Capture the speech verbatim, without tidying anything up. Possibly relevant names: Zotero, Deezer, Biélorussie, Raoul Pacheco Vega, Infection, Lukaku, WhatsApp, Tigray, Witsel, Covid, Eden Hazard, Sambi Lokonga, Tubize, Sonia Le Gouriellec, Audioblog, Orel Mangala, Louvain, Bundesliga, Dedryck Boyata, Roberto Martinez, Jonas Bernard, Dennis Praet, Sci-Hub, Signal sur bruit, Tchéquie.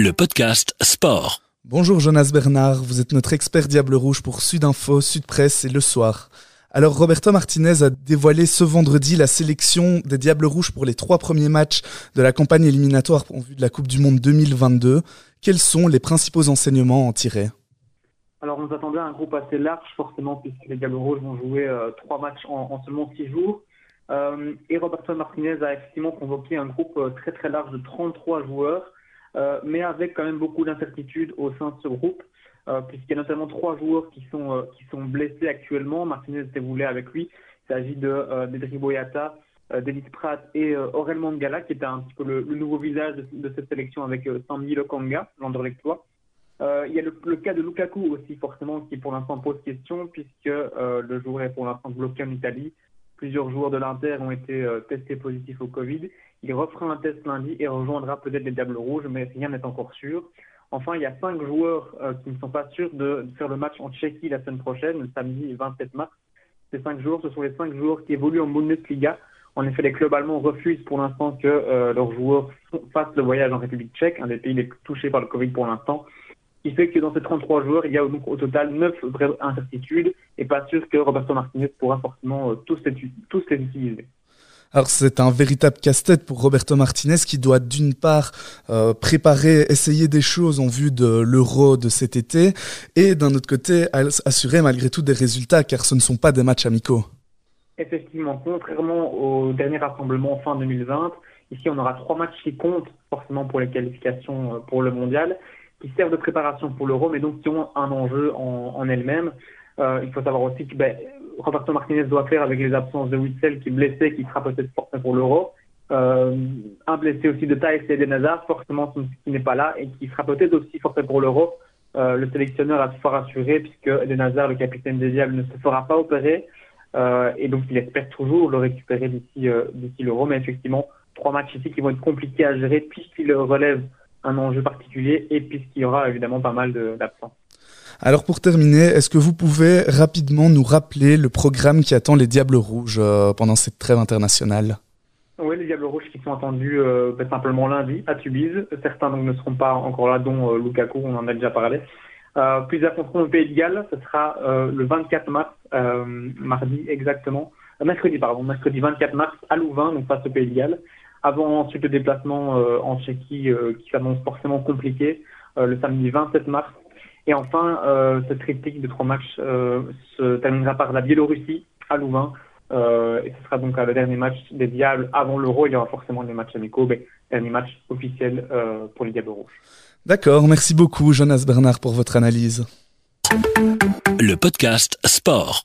le podcast Sport. Bonjour Jonas Bernard, vous êtes notre expert Diable Rouge pour Sud Info, Sud Presse et Le Soir. Alors Roberto Martinez a dévoilé ce vendredi la sélection des Diables Rouges pour les trois premiers matchs de la campagne éliminatoire en vue de la Coupe du Monde deux mille vingt-deux. Quels sont les principaux enseignements à en tirer ? Alors on attendait un groupe assez large forcément puisque les Diables Rouges vont jouer euh, trois matchs en, en seulement six jours. Euh, et Roberto Martinez a effectivement convoqué un groupe euh, très très large de trente-trois joueurs, euh, mais avec quand même beaucoup d'incertitudes au sein de ce groupe, euh, puisqu'il y a notamment trois joueurs qui sont euh, qui sont blessés actuellement. Martinez était voulu avec lui. Il s'agit de euh, Dedryck Boyata, euh, Dennis Praet et euh, Orel Mangala, qui était un petit peu le, le nouveau visage de, de cette sélection avec euh, Sambi Lokonga, l'Anderlechtois. Euh, il y a le, le cas de Lukaku aussi forcément, qui pour l'instant pose question, puisque euh, le joueur est pour l'instant bloqué en Italie. Plusieurs joueurs de l'Inter ont été euh, testés positifs au Covid. Il refera un test lundi et rejoindra peut-être les Diables Rouges, mais rien n'est encore sûr. Enfin, il y a cinq joueurs euh, qui ne sont pas sûrs de, de faire le match en Tchéquie la semaine prochaine, le samedi vingt-sept mars. Ces cinq joueurs, ce sont les cinq joueurs qui évoluent en Bundesliga. En effet, les clubs allemands refusent pour l'instant que euh, leurs joueurs fassent le voyage en République tchèque, un des pays les plus touchés par le Covid pour l'instant. Il fait que dans ces trente-trois joueurs, il y a donc au total neuf vraies incertitudes et pas sûr que Roberto Martinez pourra forcément tous les, tous les utiliser. Alors c'est un véritable casse-tête pour Roberto Martinez qui doit d'une part euh, préparer, essayer des choses en vue de l'Euro de cet été et d'un autre côté assurer malgré tout des résultats car ce ne sont pas des matchs amicaux. Effectivement, contrairement au dernier rassemblement fin deux mille vingt, ici on aura trois matchs qui comptent forcément pour les qualifications pour le mondial, qui servent de préparation pour l'Euro, mais donc qui ont un enjeu en, en elle-même. Euh, il faut savoir aussi que ben, Roberto Martinez doit faire avec les absences de Witsel, qui est blessé, qui sera peut-être forfait pour l'Euro. Euh, un blessé aussi de taille, c'est Eden Hazard, forcément qui n'est pas là, et qui sera peut-être aussi forfait pour l'Euro. Euh, le sélectionneur a tout fort assuré, puisque Eden Hazard, le capitaine des Diables, ne se fera pas opérer. Euh, et donc il espère toujours le récupérer d'ici, euh, d'ici l'Euro. Mais effectivement, trois matchs ici qui vont être compliqués à gérer, puisqu'il relève un enjeu particulier et puisqu'il y aura évidemment pas mal de, d'absents. Alors pour terminer, est-ce que vous pouvez rapidement nous rappeler le programme qui attend les Diables Rouges euh, pendant cette trêve internationale ? Oui, les Diables Rouges qui sont attendus euh, simplement lundi à Tubize. Certains donc, ne seront pas encore là, dont euh, Lukaku, on en a déjà parlé. Euh, puis ils affronteront le Pays de Galles, ce sera euh, le vingt-quatre mars, euh, mardi exactement, euh, mercredi pardon, mercredi vingt-quatre mars à Louvain, donc face au Pays de Galles. Avant ensuite le déplacement euh, en Tchéquie euh, qui s'annonce forcément compliqué euh, le samedi vingt-sept mars. Et enfin, euh, cette triptyque de trois matchs euh, se terminera par la Biélorussie à Louvain. Euh, et ce sera donc euh, le dernier match des Diables avant l'Euro. Il y aura forcément des matchs amicaux, mais dernier match officiel euh, pour les Diables Rouges. D'accord, merci beaucoup Jonas Bernard pour votre analyse. Le podcast Sport.